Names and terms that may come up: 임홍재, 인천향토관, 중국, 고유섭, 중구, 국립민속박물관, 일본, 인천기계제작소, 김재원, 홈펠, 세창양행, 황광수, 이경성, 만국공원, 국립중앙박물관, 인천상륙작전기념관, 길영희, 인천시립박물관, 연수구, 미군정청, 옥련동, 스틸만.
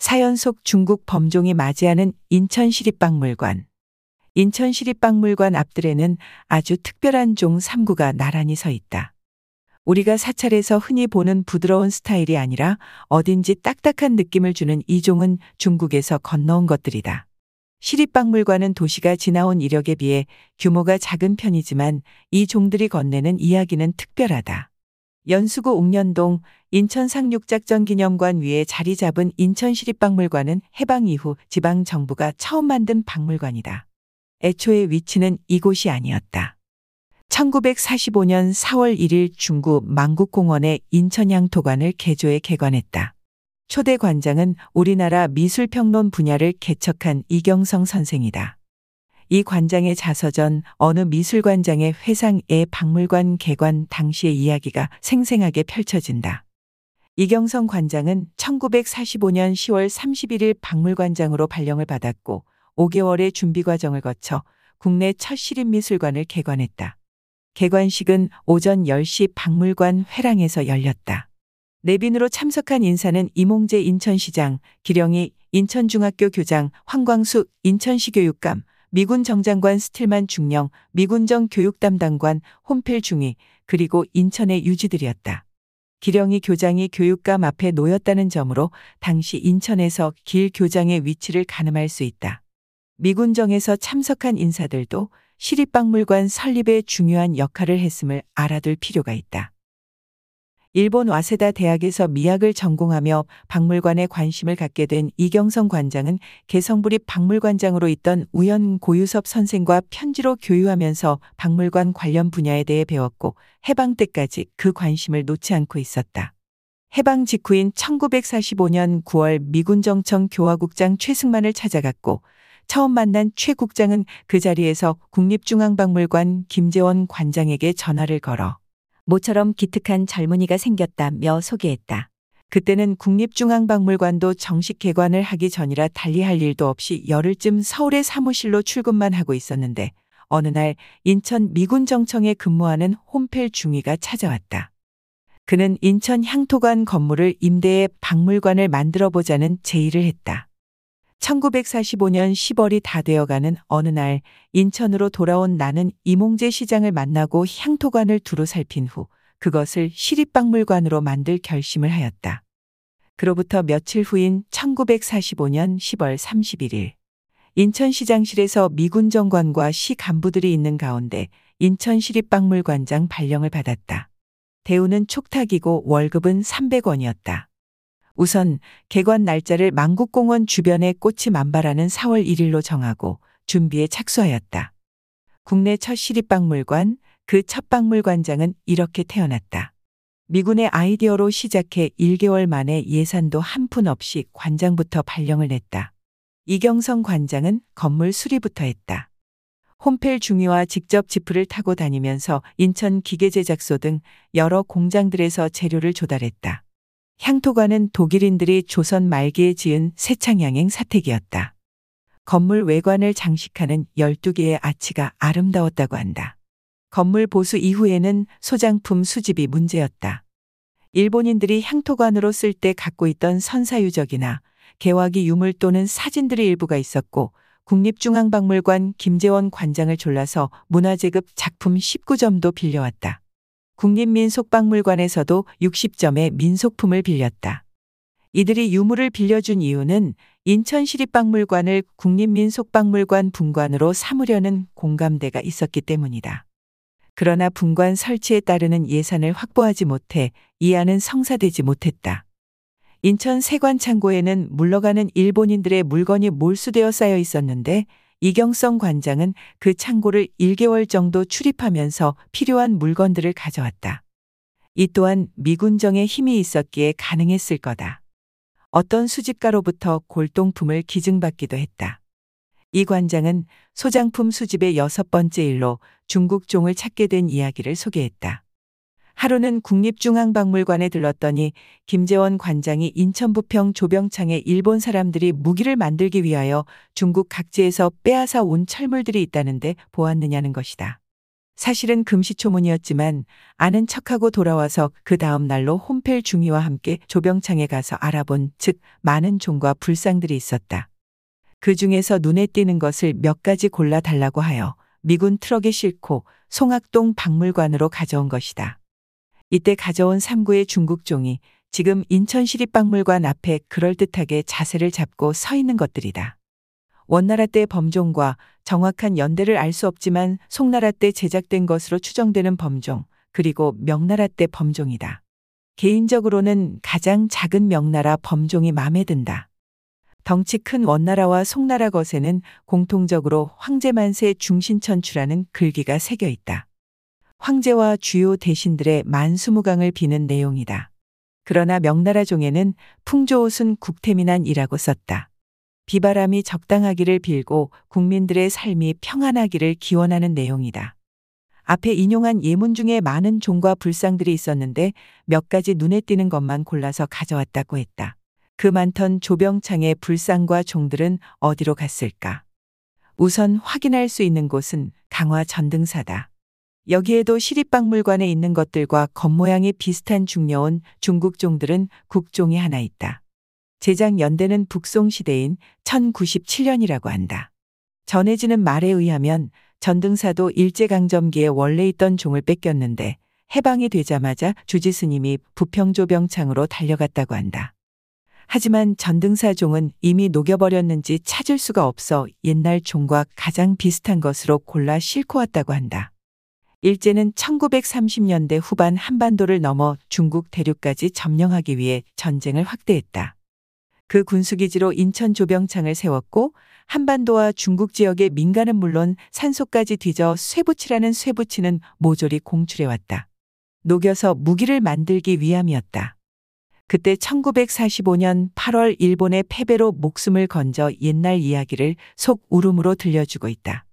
사연 속 중국 범종이 맞이하는 인천시립박물관. 인천시립박물관 앞뜰에는 아주 특별한 종 3구가 나란히 서 있다. 우리가 사찰에서 흔히 보는 부드러운 스타일이 아니라 어딘지 딱딱한 느낌을 주는 이 종은 중국에서 건너온 것들이다. 시립박물관은 도시가 지나온 이력에 비해 규모가 작은 편이지만 이 종들이 건네는 이야기는 특별하다. 연수구 옥련동 인천상륙작전기념관 위에 자리 잡은 인천시립박물관은 해방 이후 지방정부가 처음 만든 박물관이다. 애초에 위치는 이곳이 아니었다. 1945년 4월 1일 중구 만국공원의 인천향토관을 개조해 개관했다. 초대 관장은 우리나라 미술평론 분야를 개척한 이경성 선생이다. 이 관장의 자서전 어느 미술관장의 회상에 박물관 개관 당시의 이야기가 생생하게 펼쳐진다. 이경성 관장은 1945년 10월 31일 박물관장으로 발령을 받았고 5개월의 준비 과정을 거쳐 국내 첫 시립미술관을 개관했다. 개관식은 오전 10시 박물관 회랑에서 열렸다. 내빈으로 참석한 인사는 임홍재 인천시장, 길영희 인천중학교 교장, 황광수 인천시 교육감, 미군 정장관 스틸만 중령, 미군정 교육담당관, 홈펠 중위, 그리고 인천의 유지들이었다. 길영희 교장이 교육감 앞에 놓였다는 점으로 당시 인천에서 길 교장의 위치를 가늠할 수 있다. 미군정에서 참석한 인사들도 시립박물관 설립에 중요한 역할을 했음을 알아둘 필요가 있다. 일본 와세다 대학에서 미학을 전공하며 박물관에 관심을 갖게 된 이경성 관장은 개성부립 박물관장으로 있던 우연 고유섭 선생과 편지로 교유하면서 박물관 관련 분야에 대해 배웠고 해방 때까지 그 관심을 놓지 않고 있었다. 해방 직후인 1945년 9월 미군정청 교화국장 최승만을 찾아갔고 처음 만난 최 국장은 그 자리에서 국립중앙박물관 김재원 관장에게 전화를 걸어 모처럼 기특한 젊은이가 생겼다며 소개했다. 그때는 국립중앙박물관도 정식 개관을 하기 전이라 달리 할 일도 없이 열흘쯤 서울의 사무실로 출근만 하고 있었는데 어느 날 인천 미군정청에 근무하는 홈펠 중위가 찾아왔다. 그는 인천향토관 건물을 임대해 박물관을 만들어보자는 제의를 했다. 1945년 10월이 다 되어가는 어느 날 인천으로 돌아온 나는 임홍재 시장을 만나고 향토관을 두루 살핀 후 그것을 시립박물관으로 만들 결심을 하였다. 그로부터 며칠 후인 1945년 10월 31일 인천시장실에서 미군 정관과 시 간부들이 있는 가운데 인천시립박물관장 발령을 받았다. 대우는 촉탁이고 월급은 300원이었다. 우선 개관 날짜를 만국공원 주변에 꽃이 만발하는 4월 1일로 정하고 준비에 착수하였다. 국내 첫 시립박물관, 그 첫 박물관장은 이렇게 태어났다. 미군의 아이디어로 시작해 1개월 만에 예산도 한 푼 없이 관장부터 발령을 냈다. 이경성 관장은 건물 수리부터 했다. 홈펠 중위와 직접 지프를 타고 다니면서 인천기계제작소 등 여러 공장들에서 재료를 조달했다. 향토관은 독일인들이 조선 말기에 지은 세창양행 사택이었다. 건물 외관을 장식하는 12개의 아치가 아름다웠다고 한다. 건물 보수 이후에는 소장품 수집이 문제였다. 일본인들이 향토관으로 쓸 때 갖고 있던 선사유적이나 개화기 유물 또는 사진들이 일부가 있었고 국립중앙박물관 김재원 관장을 졸라서 문화제급 작품 19점도 빌려왔다. 국립민속박물관에서도 60점의 민속품을 빌렸다. 이들이 유물을 빌려준 이유는 인천시립박물관을 국립민속박물관 분관으로 삼으려는 공감대가 있었기 때문이다. 그러나 분관 설치에 따르는 예산을 확보하지 못해 이 안은 성사되지 못했다. 인천 세관창고에는 물러가는 일본인들의 물건이 몰수되어 쌓여 있었는데 이경성 관장은 그 창고를 1개월 정도 출입하면서 필요한 물건들을 가져왔다. 이 또한 미군정의 힘이 있었기에 가능했을 거다. 어떤 수집가로부터 골동품을 기증받기도 했다. 이 관장은 소장품 수집의 6번째 일로 중국종을 찾게 된 이야기를 소개했다. 하루는 국립중앙박물관에 들렀더니 김재원 관장이 인천부평 조병창에 일본 사람들이 무기를 만들기 위하여 중국 각지에서 빼앗아 온 철물들이 있다는데 보았느냐는 것이다. 사실은 금시초문이었지만 아는 척하고 돌아와서 그 다음 날로 홈펠 중위와 함께 조병창에 가서 알아본 즉 많은 종과 불상들이 있었다. 그 중에서 눈에 띄는 것을 몇 가지 골라달라고 하여 미군 트럭에 싣고 송악동 박물관으로 가져온 것이다. 이때 가져온 3구의 중국종이 지금 인천시립박물관 앞에 그럴듯하게 자세를 잡고 서 있는 것들이다. 원나라 때 범종과 정확한 연대를 알 수 없지만 송나라 때 제작된 것으로 추정되는 범종, 그리고 명나라 때 범종이다. 개인적으로는 가장 작은 명나라 범종이 마음에 든다. 덩치 큰 원나라와 송나라 것에는 공통적으로 황제만세 중신천추라는 글귀가 새겨 있다. 황제와 주요 대신들의 만수무강을 비는 내용이다. 그러나 명나라 종에는 풍조옷은 국태민안이라고 썼다. 비바람이 적당하기를 빌고 국민들의 삶이 평안하기를 기원하는 내용이다. 앞에 인용한 예문 중에 많은 종과 불상들이 있었는데 몇 가지 눈에 띄는 것만 골라서 가져왔다고 했다. 그 많던 조병창의 불상과 종들은 어디로 갔을까? 우선 확인할 수 있는 곳은 강화 전등사다. 여기에도 시립박물관에 있는 것들과 겉모양이 비슷한 중려온 중국종들은 국종이 하나 있다. 제작 연대는 북송시대인 1097년이라고 한다. 전해지는 말에 의하면 전등사도 일제강점기에 원래 있던 종을 뺏겼는데 해방이 되자마자 주지스님이 부평조병창으로 달려갔다고 한다. 하지만 전등사 종은 이미 녹여버렸는지 찾을 수가 없어 옛날 종과 가장 비슷한 것으로 골라 싣고 왔다고 한다. 일제는 1930년대 후반 한반도를 넘어 중국 대륙까지 점령하기 위해 전쟁을 확대했다. 그 군수기지로 인천 조병창을 세웠고 한반도와 중국 지역의 민간은 물론 산소까지 뒤져 쇠붙이라는 쇠붙이는 모조리 공출해왔다. 녹여서 무기를 만들기 위함이었다. 그때 1945년 8월 일본의 패배로 목숨을 건져 옛날 이야기를 속 울음으로 들려주고 있다.